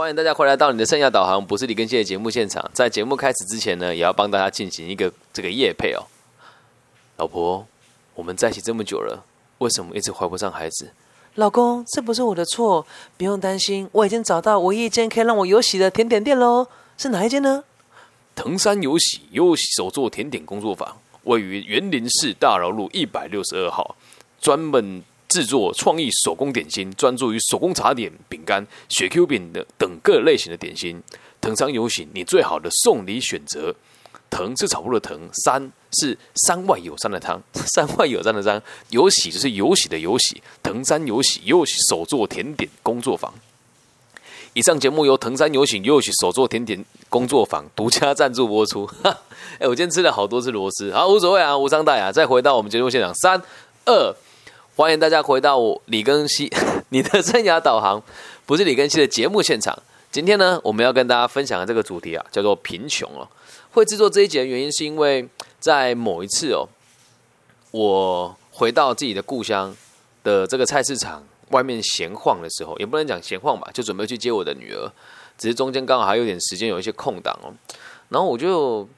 欢迎大家回来到你的生涯导航，不是李根宪的节目现场。在节目开始之前呢，也要帮大家进行一个这个业配哦。老婆，我们在一起这么久了，为什么一直怀不上孩子？老公，这不是我的错，不用担心，我已经找到唯一一间可以让我有喜的甜点店喽。是哪一间呢？藤山有喜，有喜手作甜点工作坊，位于员林市大寮路162号，专门制作创意手工点心，专注于手工茶点、饼干、雪 Q 饼等各类型的点心。藤山有喜，你最好的送礼选择。藤是草木的藤，山是山外有山的山，山外有山的山。有喜就是有喜的有喜。藤山有喜，有喜手作甜点工作坊。以上节目由藤山有喜有喜手作甜点工作坊独家赞助播出。我今天吃了好多次螺丝，好无所谓啊，无伤大雅。再回到我们节目现场，3、2。欢迎大家回到我李根熙，你的生涯导航不是李根熙的节目现场。今天呢，我们要跟大家分享的这个主题啊，叫做贫穷哦。会制作这一集的原因是因为在某一次哦，我回到自己的故乡的这个菜市场外面闲晃的时候，也不能讲闲晃吧，就准备去接我的女儿，只是中间刚好还有点时间，有一些空档哦。然后我就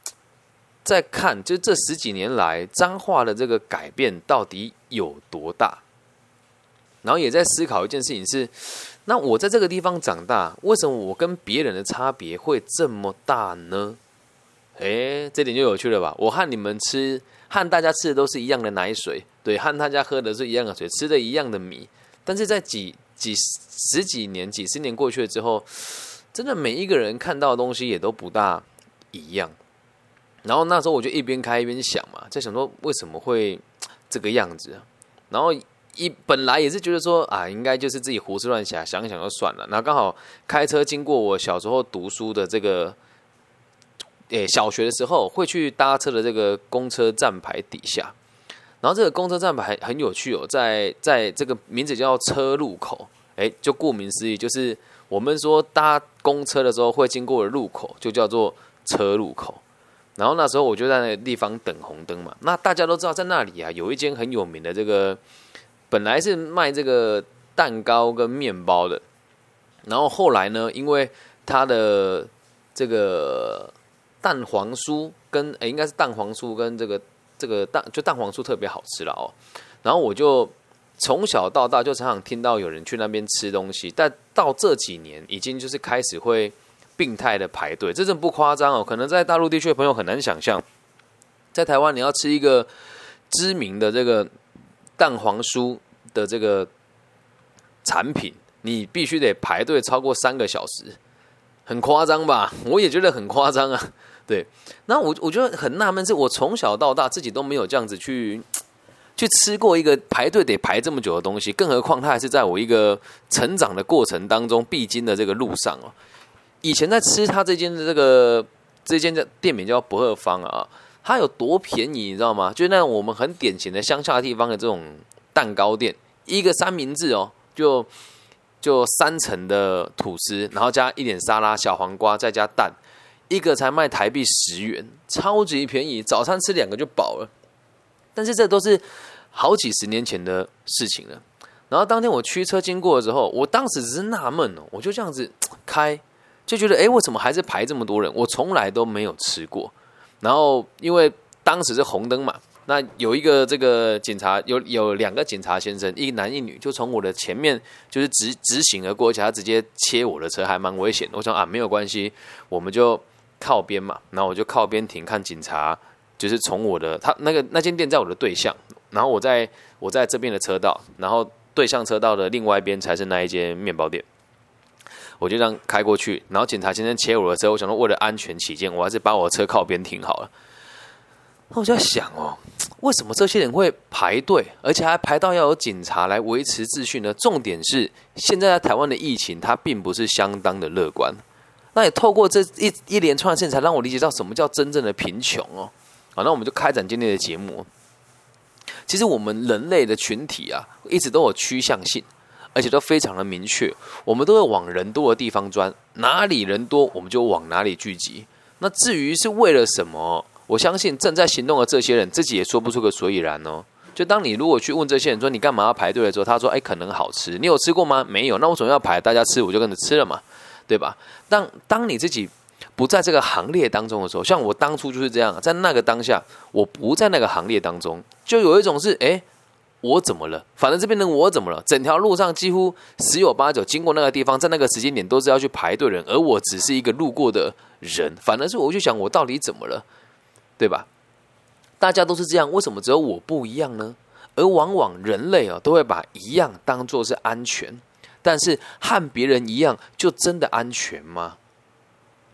再看，就这10几年来彰化的这个改变到底有多大？然后也在思考一件事情是：那我在这个地方长大，为什么我跟别人的差别会这么大呢？哎，这点就有趣了吧？我和你们吃，和大家吃的都是一样的奶水，对，和大家喝的是一样的水，吃的一样的米，但是在十几年、几十年过去了之后，真的每一个人看到的东西也都不大一样。然后那时候我就一边开一边想嘛，在想说为什么会这个样子。然后本来也是觉得说啊，应该就是自己胡思乱想，想想就算了。然后刚好开车经过我小时候读书的这个，小学的时候会去搭车的这个公车站牌底下。然后这个公车站牌很有趣哦，在这个名字叫车路口，就顾名思义，就是我们说搭公车的时候会经过的路口，就叫做车路口。然后那时候我就在那个地方等红灯嘛，那大家都知道在那里啊有一间很有名的这个，本来是卖这个蛋糕跟面包的，然后后来呢，因为它的这个蛋黄酥跟应该是蛋黄酥跟这个蛋黄酥特别好吃了哦，然后我就从小到大就常常听到有人去那边吃东西，但到这几年已经就是开始会病态的排队，这真不夸张哦。可能在大陆地区的朋友很难想象，在台湾你要吃一个知名的这个蛋黄酥的这个产品，你必须得排队超过3个小时，很夸张吧？我也觉得很夸张啊。对，那我觉得很纳闷，是我从小到大自己都没有这样子去吃过一个排队得排这么久的东西，更何况它还是在我一个成长的过程当中必经的这个路上哦。以前在吃他这间的这间店名叫不二坊啊，它有多便宜你知道吗？就是那种我们很典型的乡下的地方的这种蛋糕店，一个三明治哦，就3层的吐司，然后加一点沙拉、小黄瓜，再加蛋，一个才卖台币10元，超级便宜，早餐吃2个就饱了。但是这都是好几十年前的事情了。然后当天我驱车经过的时候，我当时只是纳闷哦，我就这样子开。就觉得为什么还是排这么多人？我从来都没有吃过。然后因为当时是红灯嘛，那有一个这个警察，有2个警察先生，一男一女，就从我的前面就是直行而过，而且他直接切我的车，还蛮危险的。我想啊，没有关系，我们就靠边嘛。然后我就靠边停，看警察就是从我的他那间店在我的对向，然后我在这边的车道，然后对向车道的另外一边才是那一间面包店。我就这样开过去，然后警察先生切我的车，我想说为了安全起见，我还是把我的车靠边停好了。那我就在想哦，为什么这些人会排队，而且还排到要有警察来维持秩序呢？重点是现在在台湾的疫情，它并不是相当的乐观。那也透过这一连串的事情，才让我理解到什么叫真正的贫穷哦。好，那我们就开展今天的节目。其实我们人类的群体啊，一直都有趋向性。而且都非常的明确，我们都会往人多的地方钻，哪里人多我们就往哪里聚集。那至于是为了什么，我相信正在行动的这些人自己也说不出个所以然哦。就当你如果去问这些人说你干嘛要排队的时候，他说可能好吃，你有吃过吗？没有，那我总要排，大家吃我就跟着吃了嘛。对吧？但当你自己不在这个行列当中的时候，像我当初就是这样，在那个当下，我不在那个行列当中，就有一种是我怎么了？反正这边的我怎么了？整条路上几乎十有八九经过那个地方，在那个时间点都是要去排队人，而我只是一个路过的人。反而是我就想，我到底怎么了？对吧？大家都是这样，为什么只有我不一样呢？而往往人类都会把一样当作是安全，但是和别人一样就真的安全吗？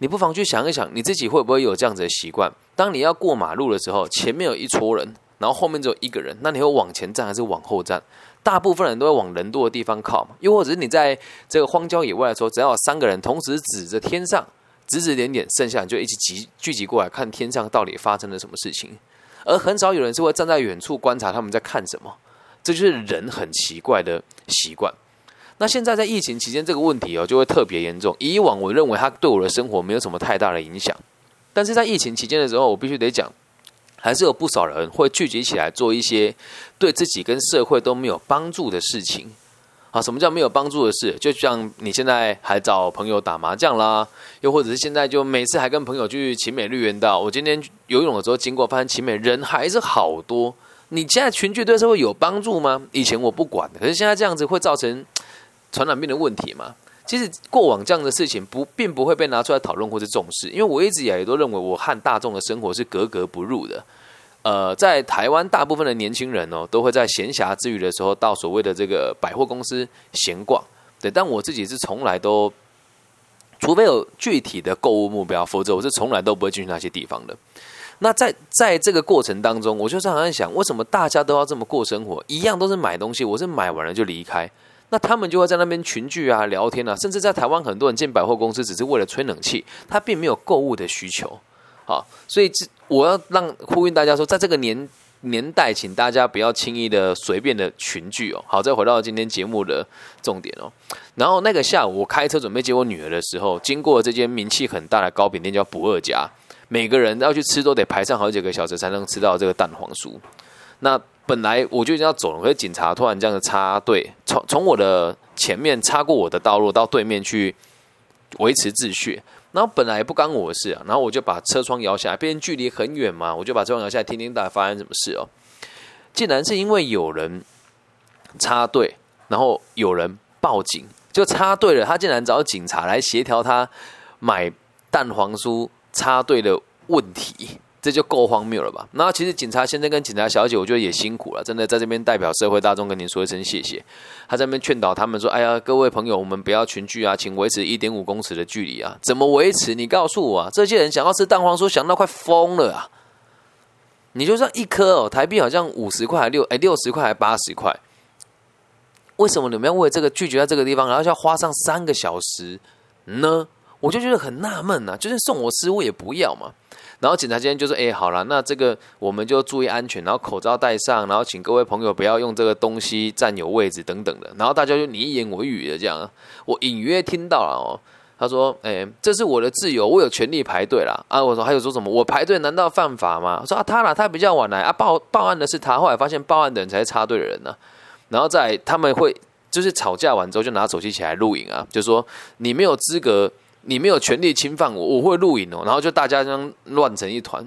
你不妨去想一想，你自己会不会有这样子的习惯？当你要过马路的时候，前面有一撮人，然后后面只有一个人，那你会往前站还是往后站？大部分人都会往人多的地方靠嘛。又或者是你在这个荒郊野外的时候，只要有三个人同时指着天上指指点点，剩下你就一起聚集过来看天上到底发生了什么事情。而很少有人是会站在远处观察他们在看什么，这就是人很奇怪的习惯。那现在在疫情期间，这个问题就会特别严重。以往我认为它对我的生活没有什么太大的影响，但是在疫情期间的时候，我必须得讲，还是有不少人会聚集起来做一些对自己跟社会都没有帮助的事情。啊，什么叫没有帮助的事？就像你现在还找朋友打麻将啦，又或者是现在就每次还跟朋友去奇美绿园道。我今天游泳的时候经过，发现奇美人还是好多。你现在群聚对社会有帮助吗？以前我不管，可是现在这样子会造成传染病的问题嘛？其实过往这样的事情并不会被拿出来讨论或是重视，因为我一直也都认为我和大众的生活是格格不入的。在台湾，大部分的年轻人都会在闲暇之余的时候到所谓的这个百货公司闲逛，对。但我自己是从来都，除非有具体的购物目标，否则我是从来都不会进去那些地方的。那在这个过程当中，我就是好像想，为什么大家都要这么过生活？一样都是买东西，我是买完了就离开。那他们就会在那边群聚啊、聊天啊，甚至在台湾很多人进百货公司只是为了吹冷气，他并没有购物的需求。好，所以我要呼吁大家说，在这个年代，请大家不要轻易的随便的群聚哦。好，再回到今天节目的重点哦。然后那个下午我开车准备接我女儿的时候，经过这间名气很大的糕饼店叫不二家，每个人要去吃都得排上好几个小时才能吃到这个蛋黄酥。那本来我就已经要走了，可是警察突然这样的插队，从我的前面插过我的道路到对面去维持秩序。然后本来也不干我的事啊，然后我就把车窗摇下来，毕竟距离很远嘛，我就把车窗摇下来，听听大家发生什么事哦。竟然是因为有人插队，然后有人报警，就插队了。他竟然找警察来协调他买蛋黄酥插队的问题。这就够荒谬了吧？那其实警察先生跟警察小姐，我觉得也辛苦了，真的在这边代表社会大众跟您说一声谢谢。他在那边劝导他们说：“哎呀，各位朋友，我们不要群聚啊，请维持 1.5 公尺的距离啊。”怎么维持？你告诉我啊！这些人想要吃蛋黄酥，想到快疯了啊！你就算一颗台币好像50块还60块还80块，为什么你们要为这个拒绝在这个地方，然后要花上3个小时呢？我就觉得很纳闷啊！就是送我失误也不要嘛。然后警察今天就说：“好了，那这个我们就注意安全，然后口罩戴上，然后请各位朋友不要用这个东西占有位置等等的。”然后大家就你一言我一语的这样。我隐约听到了他说：“这是我的自由，我有权利排队啦。”啊，我说还有说什么？我排队难道犯法吗？我说啊，他比较晚来啊，报案的是他，后来发现报案的人才是插队的人呢。然后再他们会就是吵架完之后就拿手机起来录影啊，就说你没有资格。你没有权利侵犯我，我会录影然后就大家这样乱成一团。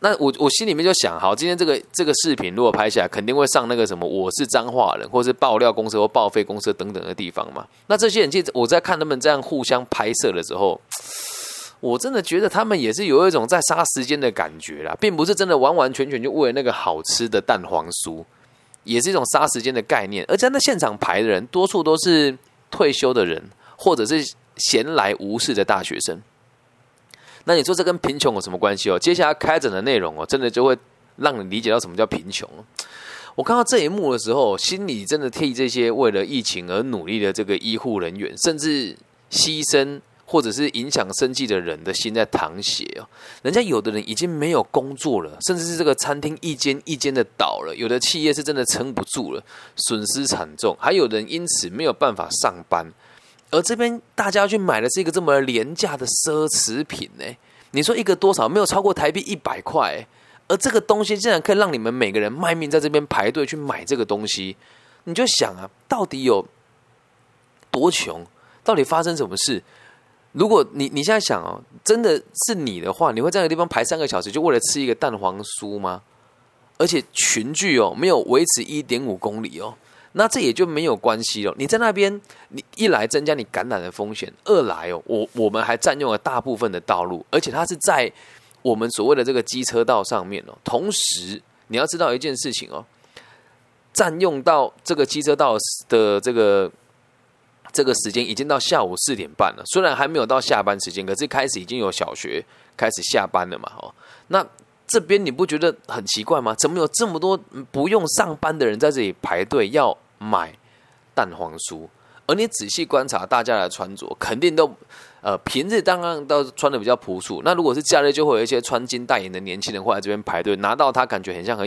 那我心里面就想，好，今天这个视频如果拍下来，肯定会上那个什么我是彰化人，或是爆料公社或报废公社等等的地方嘛。那这些人，其实我在看他们这样互相拍摄的时候，我真的觉得他们也是有一种在杀时间的感觉啦，并不是真的完完全全就为了那个好吃的蛋黄酥，也是一种杀时间的概念。而且在现场排的人，多数都是退休的人，或者是闲来无事的大学生。那你说这跟贫穷有什么关系？接下来开展的内容真的就会让你理解到什么叫贫穷。我看到这一幕的时候，心里真的替这些为了疫情而努力的这个医护人员，甚至牺牲或者是影响生计的人的心在淌血。人家有的人已经没有工作了，甚至是这个餐厅一间一间的倒了，有的企业是真的撑不住了，损失惨重，还有人因此没有办法上班。而这边大家要去买的是一个这么廉价的奢侈品，你说一个多少？没有超过台币100块，而这个东西竟然可以让你们每个人卖命在这边排队去买这个东西，你就想啊，到底有多穷？到底发生什么事？如果 你现在想哦，真的是你的话，你会在那个地方排3个小时，就为了吃一个蛋黄酥吗？而且群聚哦，没有维持 1.5 公里哦，那这也就没有关系了。你在那边，你一来增加你感染的风险，二来哦，我们还占用了大部分的道路，而且它是在我们所谓的这个机车道上面哦。同时，你要知道一件事情哦，占用到这个机车道的这个时间已经到下午4点半了，虽然还没有到下班时间，可是开始已经有小学开始下班了嘛。那这边你不觉得很奇怪吗？怎么有这么多不用上班的人在这里排队要买蛋黄酥？而你仔细观察大家的穿着，肯定都平日当然都穿的比较朴素，那如果是假日，就会有一些穿金戴银的年轻人会来这边排队，拿到它感觉很像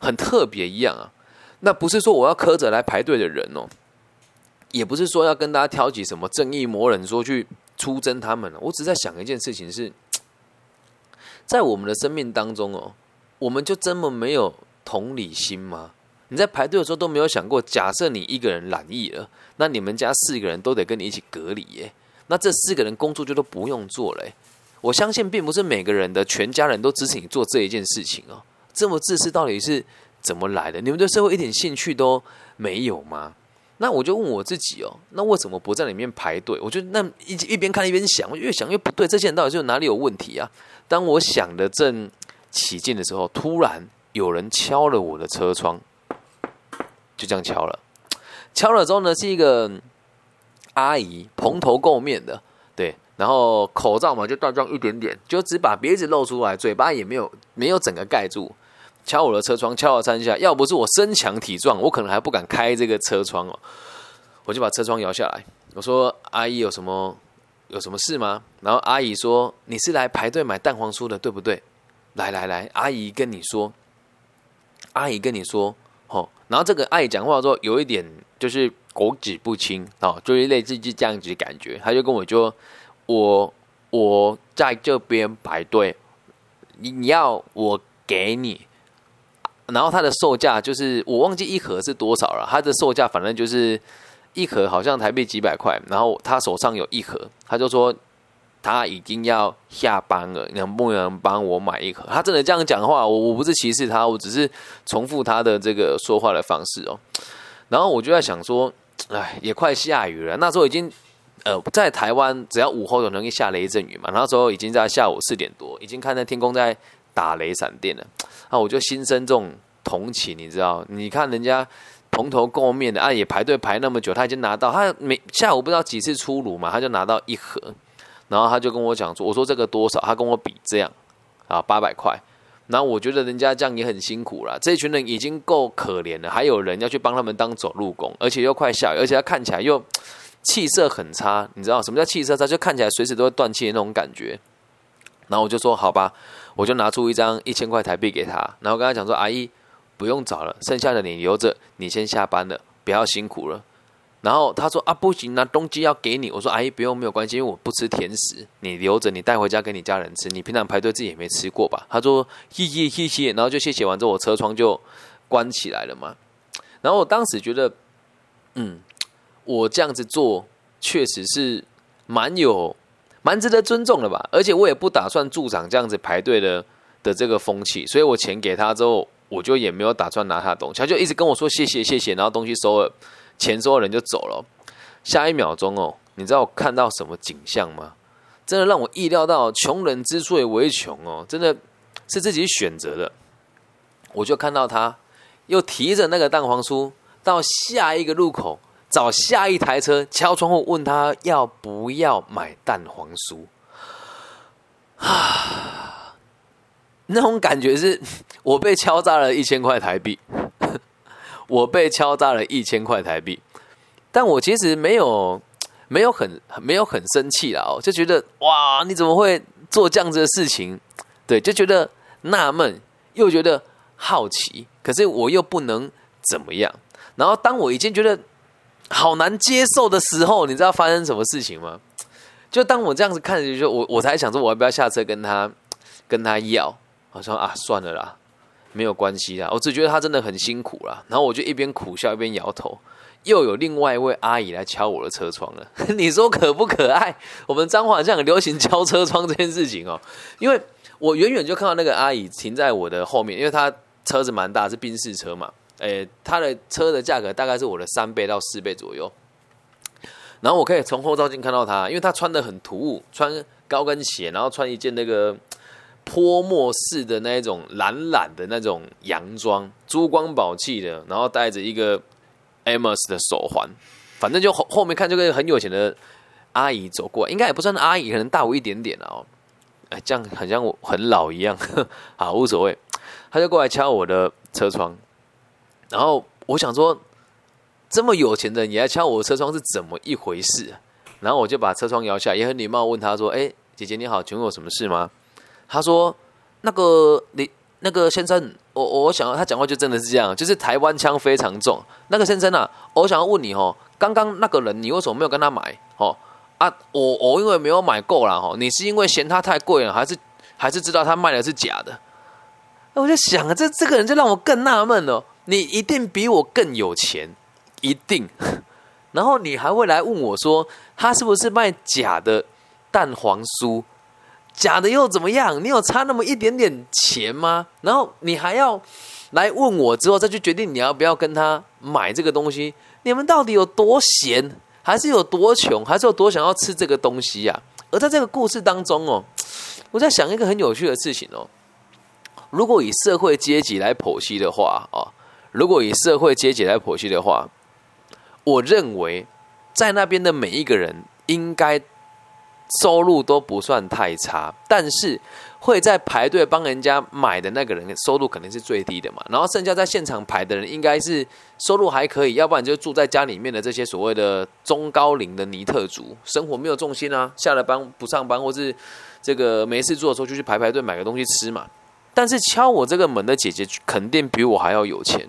很特别一样啊。那不是说我要苛责来排队的人哦，也不是说要跟大家挑起什么正义魔人说去出征他们，我只在想一件事情是，在我们的生命当中哦，我们就这么没有同理心吗？你在排队的时候都没有想过，假设你一个人染疫了，那你们家4个人都得跟你一起隔离耶，那这4个人工作就都不用做了耶。我相信并不是每个人的全家人都支持你做这一件事情哦。这么自私到底是怎么来的？你们对社会一点兴趣都没有吗？那我就问我自己哦，那为什么不在里面排队？我就那一边看一边想，我越想越不对，这些人到底是哪里有问题啊？当我想得正起劲的时候，突然有人敲了我的车窗，就这样敲了。敲了之后呢，是一个阿姨，蓬头垢面的，对，然后口罩嘛就戴上一点点，就只把鼻子露出来，嘴巴也没有整个盖住。敲我的车窗，敲了3下，要不是我身强体壮，我可能还不敢开这个车窗哦。我就把车窗摇下来，我说：“阿姨，有什么事吗？”然后阿姨说：“你是来排队买蛋黄酥的，对不对？来，阿姨跟你说，哦。”然后这个阿姨讲话的时候有一点就是口齿不清哦，就是类似这样子的感觉。她就跟我说：“我在这边排队，你要我给你。”然后它的售价就是我忘记一盒是多少了，它的售价反正就是一盒好像台币几百块。然后他手上有一盒，他就说他已经要下班了，能不能帮我买一盒？他真的这样讲话，我不是歧视他，我只是重复他的这个说话的方式哦。然后我就在想说，哎，也快下雨了，那时候已经在台湾只要午后就容易下雷阵雨嘛，那时候已经在下午4点多，已经看到天空在打雷闪电了啊！我就心生这种同情，你知道？你看人家蓬头垢面的啊，也排队排那么久，他已经拿到，他下午不知道几次出炉嘛，他就拿到一盒，然后他就跟我讲说：“我说这个多少？”他跟我比这样啊，800块。然后我觉得人家这样也很辛苦啦，这群人已经够可怜了，还有人要去帮他们当走路工，而且又快下雨，而且他看起来又气色很差，你知道什么叫气色差？就看起来随时都会断气的那种感觉。然后我就说：“好吧。”我就拿出一张1000块台币给他，然后跟他讲说：“阿姨，不用找了，剩下的你留着，你先下班了，不要辛苦了。”然后他说：“啊，不行，那东西要给你。”我说：“阿姨，不用，没有关系，因为我不吃甜食，你留着，你带回家给你家人吃。你平常排队自己也没吃过吧？”他说：“谢谢。”然后就谢谢完之后，我车窗就关起来了嘛。然后我当时觉得，我这样子做确实是蛮值得尊重的吧，而且我也不打算助长这样子排队的这个风气，所以我钱给他之后，我就也没有打算拿他的东西，他就一直跟我说谢谢，然后东西收了，钱收了人就走了。下一秒钟哦，你知道我看到什么景象吗？真的让我意料到，穷人之所以为穷哦，真的是自己选择的。我就看到他又提着那个蛋黄酥到下一个路口，找下一台车，敲窗户问他要不要买蛋黄酥啊！那种感觉是我被敲诈了1000块台币，我被敲诈了1000块台币，但我其实没有很生气啦哦，就觉得哇，你怎么会做这样子的事情？对，就觉得纳闷，又觉得好奇，可是我又不能怎么样。然后当我已经觉得好难接受的时候，你知道发生什么事情吗？就当我这样子看着，就我才想说，我要不要下车跟他要？我说啊，算了啦，没有关系啦。我只觉得他真的很辛苦啦。然后我就一边苦笑一边摇头，又有另外一位阿姨来敲我的车窗了。你说可不可爱？我们彰化好像很流行敲车窗这件事情哦，因为我远远就看到那个阿姨停在我的后面，因为她车子蛮大，是宾士车嘛，她的车的价格大概是我的3倍到4倍左右。然后我可以从后照镜看到她，因为她穿得很突兀，穿高跟鞋，然后穿一件那个泼墨式的那一种蓝蓝的那种洋装，珠光宝气的，然后戴着一个 Hermes 的手环，反正就后面看就跟很有钱的阿姨走过来，应该也不算阿姨，可能大我一点点啦哦。这样很像我很老一样，好无所谓。他就过来敲我的车窗，然后我想说，这么有钱的人也来敲我的车窗是怎么一回事啊？然后我就把车窗摇下，也很礼貌问他说：“哎，姐姐你好，请问有什么事吗？”他说：“那个先生，我想要，他讲话就真的是这样，就是台湾腔非常重。那个先生啊，我想要问你哦，刚刚那个人你为什么没有跟他买哦？”啊，我因为没有买够啦吼，你是因为嫌它太贵了，还是知道他卖的是假的？我就想啊，这个人就让我更纳闷了，你一定比我更有钱，一定。然后你还会来问我说，他是不是卖假的蛋黄酥？假的又怎么样？你有差那么一点点钱吗？然后你还要来问我之后再去决定你要不要跟他买这个东西？你们到底有多闲？还是有多穷，还是有多想要吃这个东西啊？而在这个故事当中哦，我在想一个很有趣的事情哦。如果以社会阶级来剖析的话哦，我认为在那边的每一个人应该收入都不算太差，但是会在排队帮人家买的那个人收入肯定是最低的嘛，然后剩下在现场排的人应该是收入还可以，要不然就住在家里面的这些所谓的中高龄的尼特族，生活没有重心啊，下了班不上班或是这个没事做的时候就去排队买个东西吃嘛。但是敲我这个门的姐姐肯定比我还要有钱，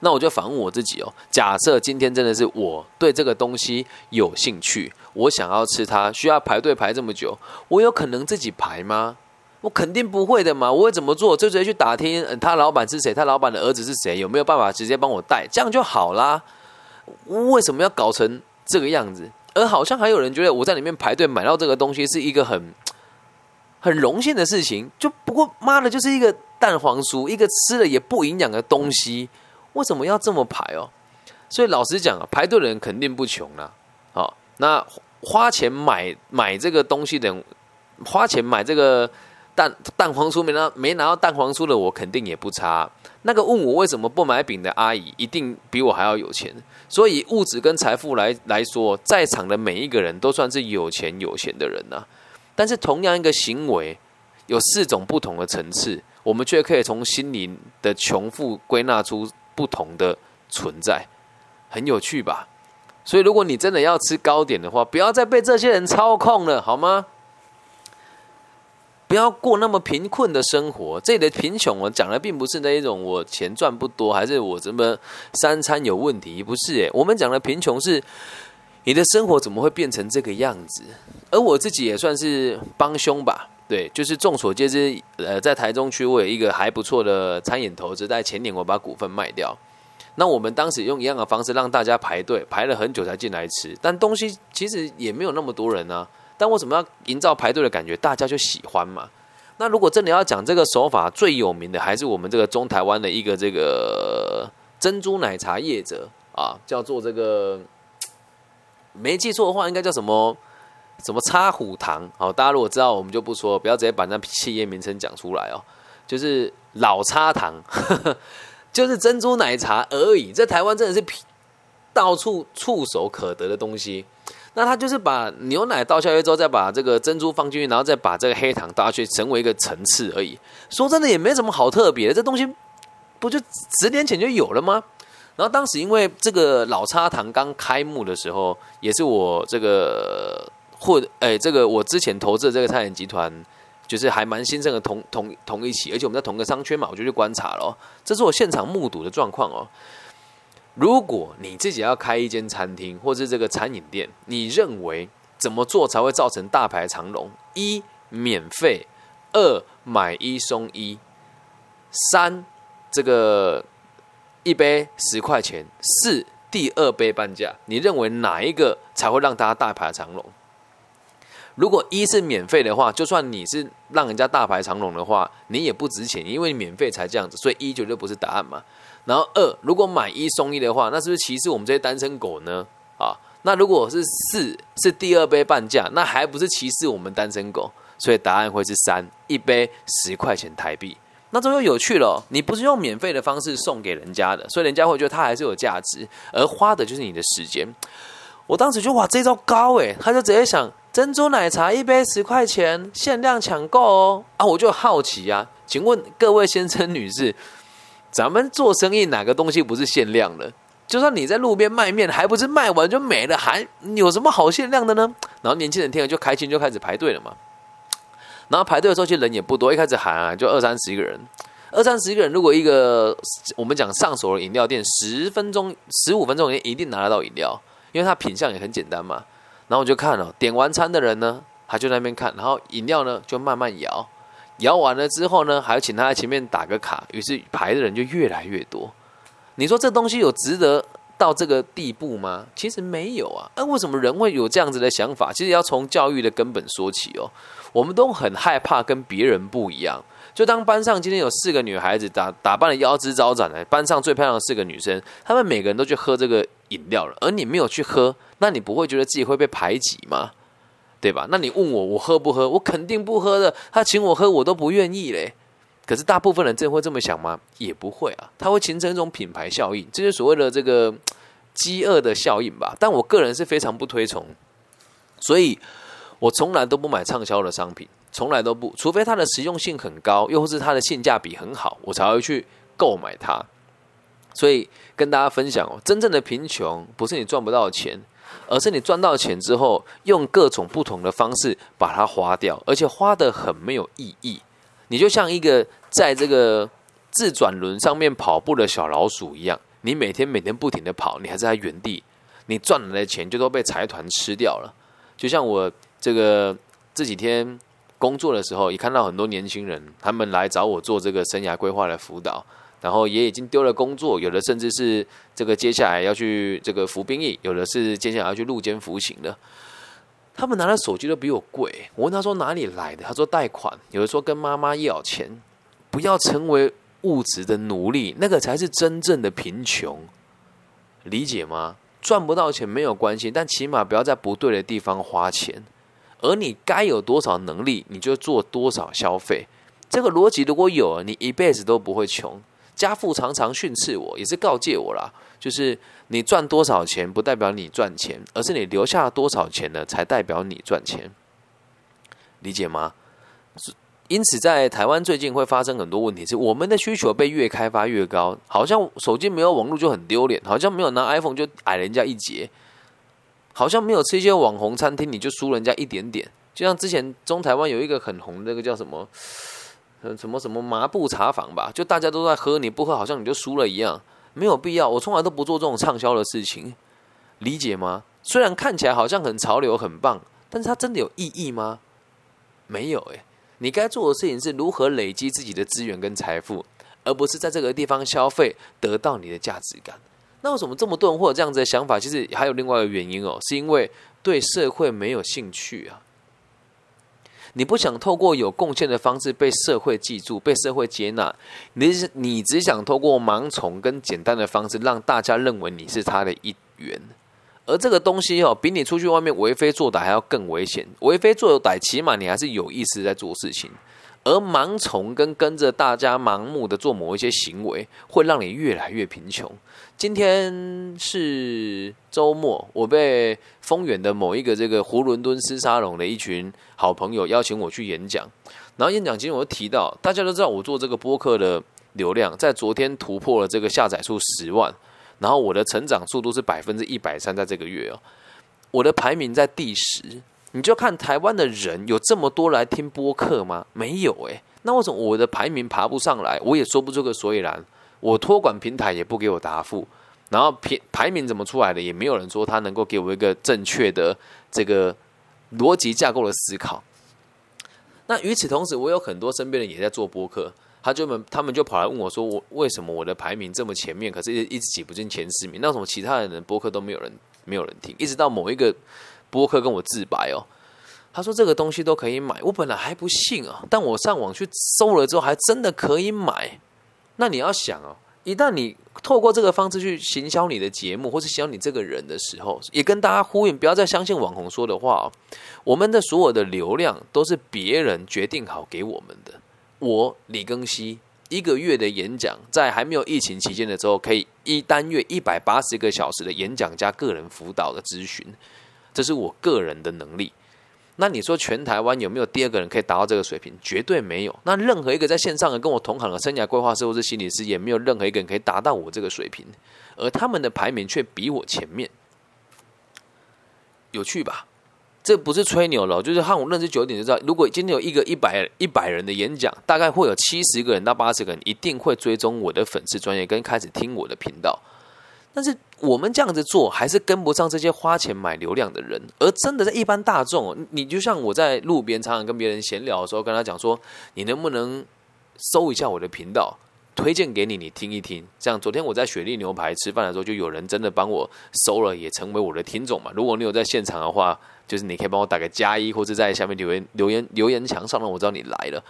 那我就反问我自己哦，假设今天真的是我对这个东西有兴趣，我想要吃它，需要排队排这么久，我有可能自己排吗？我肯定不会的嘛，我会怎么做？就直接去打听，他老板是谁，他老板的儿子是谁，有没有办法直接帮我带，这样就好啦。为什么要搞成这个样子？而好像还有人觉得我在里面排队买到这个东西是一个很荣幸的事情，就不过妈的就是一个蛋黄酥，一个吃了也不营养的东西。为什么要这么排哦？所以老实讲啊，排队的人肯定不穷啦。好，那花钱买这个东西的人，花钱买这个蛋黄酥没拿到蛋黄酥的我肯定也不差。那个问我为什么不买饼的阿姨，一定比我还要有钱。所以物质跟财富来说，在场的每一个人都算是有钱的人啊。但是同样一个行为，有4种不同的层次，我们却可以从心灵的穷富归纳出不同的存在，很有趣吧？所以如果你真的要吃糕点的话，不要再被这些人操控了，好吗？不要过那么贫困的生活。这里的贫穷，我讲的并不是那一种我钱赚不多，还是我怎么3餐有问题，不是耶。我们讲的贫穷是你的生活怎么会变成这个样子？而我自己也算是帮凶吧。对，就是众所皆知，在台中区我有一个还不错的餐饮投资，在前年我把股份卖掉。那我们当时用一样的方式让大家排队，排了很久才进来吃，但东西其实也没有那么多人啊。但为什么要营造排队的感觉？大家就喜欢嘛。那如果真的要讲这个手法，最有名的还是我们这个中台湾的一个这个珍珠奶茶业者啊，叫做这个，没记错的话应该叫什么插虎堂，好，大家如果知道我们就不说了，不要直接把那企业名称讲出来哦。就是老插堂，就是珍珠奶茶而已。在台湾真的是到处触手可得的东西。那他就是把牛奶倒下去之后，再把这个珍珠放进去，然后再把这个黑糖倒下去，成为一个层次而已。说真的也没什么好特别的，这东西不就10年前就有了吗？然后当时因为这个老插堂刚开幕的时候，也是我这个。这个我之前投资的这个餐饮集团，就是还蛮兴盛的同一期，而且我们在同个商圈嘛，我就去观察了哦。这是我现场目睹的状况哦。如果你自己要开一间餐厅或是这个餐饮店，你认为怎么做才会造成大排长龙？1. 免费， 2. 买1送1， 3. 这个一杯10块钱， 4. 第二杯半价，你认为哪一个才会让大家大排长龙？如果一是免费的话，就算你是让人家大排长龙的话，你也不值钱，因为免费才这样子，所以一绝对不是答案嘛。然后二，如果买一送一的话，那是不是歧视我们这些单身狗呢？啊，那如果是四是第二杯半价，那还不是歧视我们单身狗？所以答案会是三，一杯10块钱台币。那这就有趣了，你不是用免费的方式送给人家的，所以人家会觉得它还是有价值，而花的就是你的时间。我当时就哇，这招高哎，他就直接想珍珠奶茶一杯10块钱，限量抢购哦。啊，我就好奇啊，请问各位先生女士，咱们做生意哪个东西不是限量的？就算你在路边卖面，还不是卖完就没了，还有什么好限量的呢？然后年轻人听了就开心，就开始排队了嘛。然后排队的时候其实人也不多，一开始喊啊就20-30个人，20-30个人如果一个我们讲上手的饮料店10分钟、15分钟一定拿得到饮料，因为它品相也很简单嘛。然后我就看了，点完餐的人呢，他就在那边看，然后饮料呢就慢慢摇，摇完了之后呢，还要请他在前面打个卡，于是排的人就越来越多。你说这东西有值得到这个地步吗？其实没有啊。为什么人会有这样子的想法？其实要从教育的根本说起哦。我们都很害怕跟别人不一样。就当班上今天有4个女孩子 打扮的腰肢招展的，班上最漂亮的4个女生，她们每个人都去喝这个饮料了，而你没有去喝，那你不会觉得自己会被排挤吗？对吧？那你问我，我喝不喝？我肯定不喝的。他请我喝，我都不愿意嘞。可是大部分人真的会这么想吗？也不会啊，它会形成一种品牌效应，这就是所谓的这个饥饿的效应吧。但我个人是非常不推崇，所以我从来都不买畅销的商品，从来都不，除非它的实用性很高，又或是它的性价比很好，我才会去购买它。所以跟大家分享哦，真正的贫穷不是你赚不到钱，而是你赚到钱之后，用各种不同的方式把它花掉，而且花得很没有意义。你就像一个在这个自转轮上面跑步的小老鼠一样，你每天不停的跑，你还是在原地，你赚来的钱就都被财团吃掉了。就像我这个这几天工作的时候，也看到很多年轻人，他们来找我做这个生涯规划的辅导，然后也已经丢了工作，有的甚至是这个接下来要去这个服兵役，有的是接下来要去入监服刑的。他们拿的手机都比我贵，我问他说哪里来的，他说贷款，有的说跟妈妈要钱。不要成为物质的奴隶，那个才是真正的贫穷，理解吗？赚不到钱没有关系，但起码不要在不对的地方花钱，而你该有多少能力，你就做多少消费。这个逻辑如果有，你一辈子都不会穷。家父常常训斥我，也是告诫我啦，就是你赚多少钱不代表你赚钱，而是你留下多少钱呢，才代表你赚钱，理解吗？因此在台湾最近会发生很多问题，是我们的需求被越开发越高，好像手机没有网络就很丢脸，好像没有拿 iPhone 就矮人家一截，好像没有吃一些网红餐厅你就输人家一点点。就像之前中台湾有一个很红的那个叫什么麻布茶坊吧，就大家都在喝，你不喝好像你就输了一样，没有必要。我从来都不做这种畅销的事情，理解吗？虽然看起来好像很潮流很棒，但是它真的有意义吗？没有耶。你该做的事情是如何累积自己的资源跟财富，而不是在这个地方消费得到你的价值感。那为什么这么多人会有这样子的想法？其实还有另外一个原因哦，是因为对社会没有兴趣啊。你不想透过有贡献的方式被社会记住、被社会接纳，你只想透过盲从跟简单的方式让大家认为你是他的一员。而这个东西、哦、比你出去外面为非作歹还要更危险。为非作歹起码你还是有意识在做事情，而盲从跟着大家盲目的做某一些行为，会让你越来越贫穷。今天是周末，我被丰原的某一个这个胡伦敦斯沙龙的一群好朋友邀请我去演讲，然后演讲今天我提到，大家都知道我做这个播客的流量在昨天突破了这个下载数10万，然后我的成长速度是130%，在这个月哦，我的排名在第10。你就看台湾的人有这么多来听播客吗？没有耶。那为什么我的排名爬不上来？我也说不出个所以然。我托管平台也不给我答复，然后排名怎么出来的也没有人说他能够给我一个正确的这个逻辑架构的思考。那与此同时，我有很多身边人也在做播客，他们就跑来问我说，我为什么我的排名这么前面，可是一直挤不进前10名？那什么其他人的播客都没有人听，一直到某一个播客跟我自白哦，他说这个东西都可以买，我本来还不信啊，但我上网去搜了之后，还真的可以买。那你要想哦，一旦你透过这个方式去行销你的节目，或是行销你这个人的时候，也跟大家呼应，不要再相信网红说的话哦。我们的所有的流量都是别人决定好给我们的。我李庚希1个月的演讲，在还没有疫情期间的时候，可以单月180个小时的演讲加个人辅导的咨询，这是我个人的能力。那你说全台湾有没有第二个人可以达到这个水平？绝对没有。那任何一个在线上的跟我同行的生涯规划师或是心理师，也没有任何一个人可以达到我这个水平，而他们的排名却比我前面。有趣吧？这不是吹牛了，就是和我认识久一点就知道，如果今天有一个100人的演讲，大概会有70个人到80个人一定会追踪我的粉丝专页跟开始听我的频道。但是我们这样子做，还是跟不上这些花钱买流量的人。而真的在一般大众，你就像我在路边常常跟别人闲聊的时候，跟他讲说，你能不能搜一下我的频道，推荐给你，你听一听。这样，昨天我在雪莉牛排吃饭的时候，就有人真的帮我搜了，也成为我的听众嘛。如果你有在现场的话，就是你可以帮我打个+1，或者在下面留言墙上，让我知道你来了。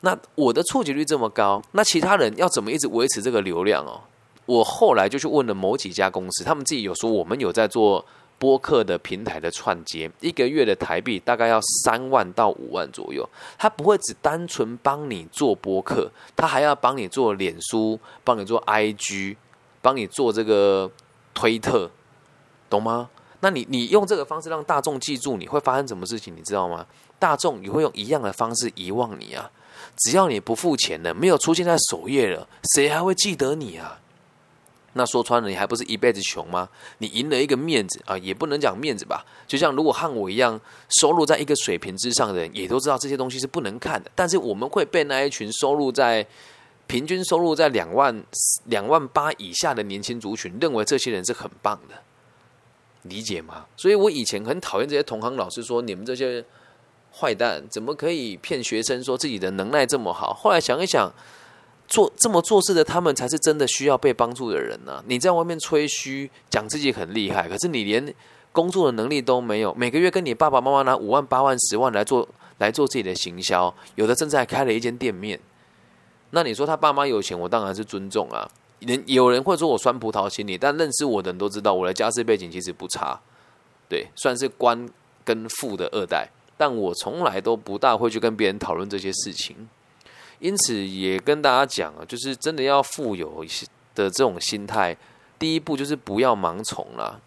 那我的触及率这么高，那其他人要怎么一直维持这个流量哦？我后来就去问了某几家公司，他们自己有说我们有在做播客的平台的串接，1个月的台币大概要3万到5万左右。他不会只单纯帮你做播客，他还要帮你做脸书，帮你做 IG， 帮你做这个推特，懂吗？那 你用这个方式让大众记住你，会发生什么事情你知道吗？大众也会用一样的方式遗忘你啊！只要你不付钱了，没有出现在首页了，谁还会记得你啊？那说穿了，你还不是一辈子穷吗？你赢了一个面子啊，也不能讲面子吧。就像如果和我一样收入在一个水平之上的人，也都知道这些东西是不能看的。但是我们会被那一群平均收入在2万8以下的年轻族群认为这些人是很棒的，理解吗？所以我以前很讨厌这些同行老师说，你们这些坏蛋怎么可以骗学生说自己的能耐这么好？后来想一想。这么做事的他们才是真的需要被帮助的人啊！你在外面吹嘘讲自己很厉害，可是你连工作的能力都没有，每个月跟你爸爸妈妈拿5万8万10万来做自己的行销，有的甚至还开了一间店面。那你说他爸妈有钱，我当然是尊重啊。有人会说我酸葡萄心理，但认识我的人都知道我的家世背景其实不差，对，算是官跟富的2代，但我从来都不大会去跟别人讨论这些事情。因此也跟大家讲，就是真的要富有的这种心态，第一步就是不要盲从啦，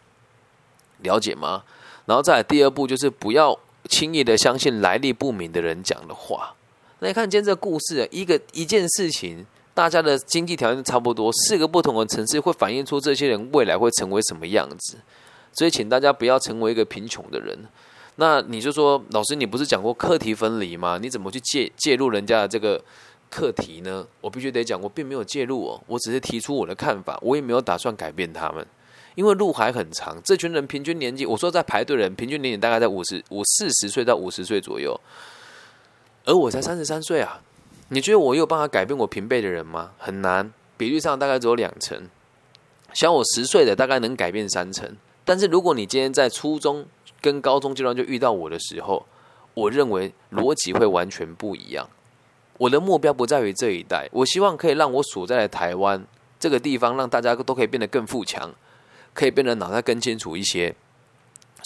了解吗？然后再来第2步就是不要轻易的相信来历不明的人讲的话。那你看今天这个故事，一件事情，大家的经济条件差不多，4个不同的城市会反映出这些人未来会成为什么样子。所以请大家不要成为一个贫穷的人。那你就说，老师，你不是讲过课题分离吗？你怎么去介入人家的这个课题呢？我必须得讲，我并没有介入哦，我只是提出我的看法，我也没有打算改变他们，因为路还很长。这群人平均年纪，我说在排队的人平均年纪大概在40岁到50岁左右，而我才33岁啊！你觉得我有办法改变我平辈的人吗？很难，比率上大概只有2成，小我10岁的大概能改变3成。但是如果你今天在初中跟高中阶段就遇到我的时候，我认为逻辑会完全不一样。我的目标不在于这一代，我希望可以让我所在的台湾这个地方，让大家都可以变得更富强，可以变得脑袋更清楚一些。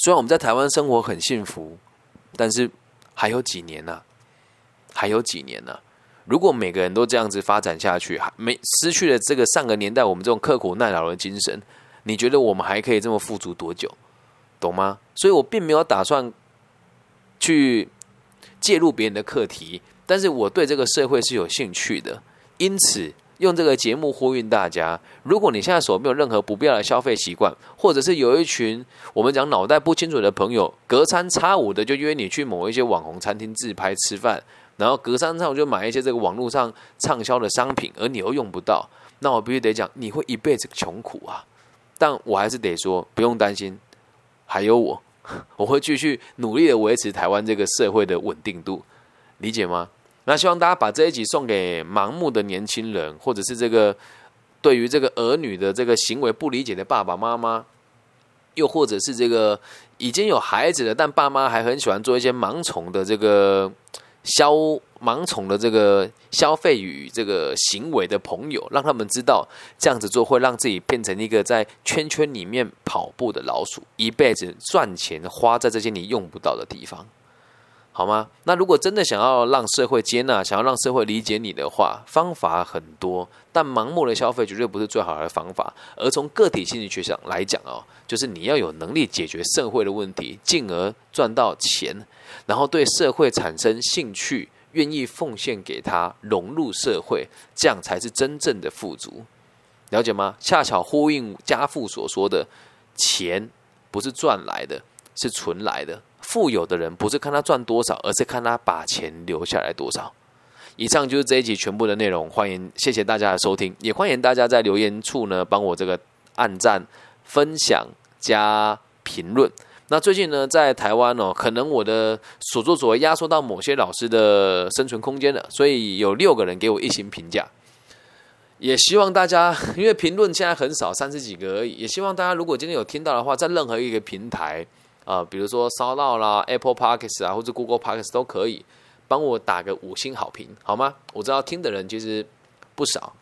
虽然我们在台湾生活很幸福，但是还有几年啊，还有几年啊。如果每个人都这样子发展下去，失去了这个上个年代我们这种刻苦耐劳的精神，你觉得我们还可以这么富足多久？懂吗？所以我并没有打算去介入别人的课题，但是我对这个社会是有兴趣的。因此，用这个节目呼吁大家：如果你现在手没有任何不必要的消费习惯，或者是有一群我们讲脑袋不清楚的朋友，隔三差五的就约你去某一些网红餐厅自拍吃饭，然后隔三差五就买一些这个网络上畅销的商品，而你又用不到，那我必须得讲，你会一辈子穷苦啊！但我还是得说，不用担心。还有我会继续努力的维持台湾这个社会的稳定度，理解吗？那希望大家把这一集送给盲目的年轻人，或者是这个对于这个儿女的这个行为不理解的爸爸妈妈，又或者是这个已经有孩子了，但爸妈还很喜欢做一些盲从的这个消费与这个行为的朋友，让他们知道这样子做会让自己变成一个在圈圈里面跑步的老鼠，一辈子赚钱花在这些你用不到的地方，好吗？那如果真的想要让社会接纳，想要让社会理解你的话，方法很多，但盲目的消费绝对不是最好的方法。而从个体心理学上来讲，就是你要有能力解决社会的问题，进而赚到钱，然后对社会产生兴趣，愿意奉献给他，融入社会，这样才是真正的富足，了解吗？恰巧呼应家父所说的，钱不是赚来的，是存来的。富有的人不是看他赚多少，而是看他把钱留下来多少。以上就是这一集全部的内容，谢谢大家的收听，也欢迎大家在留言处呢帮我这个按赞、分享加评论。那最近呢，在台湾，可能我的所作所为压缩到某些老师的生存空间了，所以有6个人给我1星评价。也希望大家，因为评论现在很少，30几个而已，也希望大家如果今天有听到的话，在任何一个平台，比如说烧到啦 Apple Podcast 啊，或者 Google Podcast 都可以，帮我打个5星好评，好吗？我知道听的人其实不少，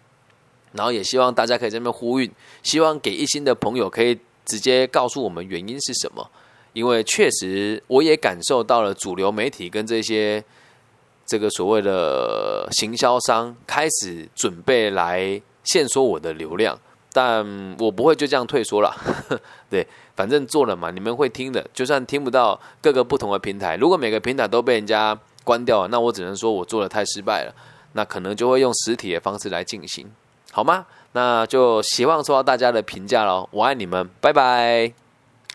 然后也希望大家可以在那边呼吁，希望给1星的朋友可以直接告诉我们原因是什么，因为确实我也感受到了主流媒体跟这些这个所谓的行销商开始准备来限缩我的流量，但我不会就这样退缩了，对，反正做了嘛，你们会听的。就算听不到各个不同的平台，如果每个平台都被人家关掉了，那我只能说我做的太失败了，那可能就会用实体的方式来进行，好吗？那就希望收到大家的评价咯，我爱你们，拜拜。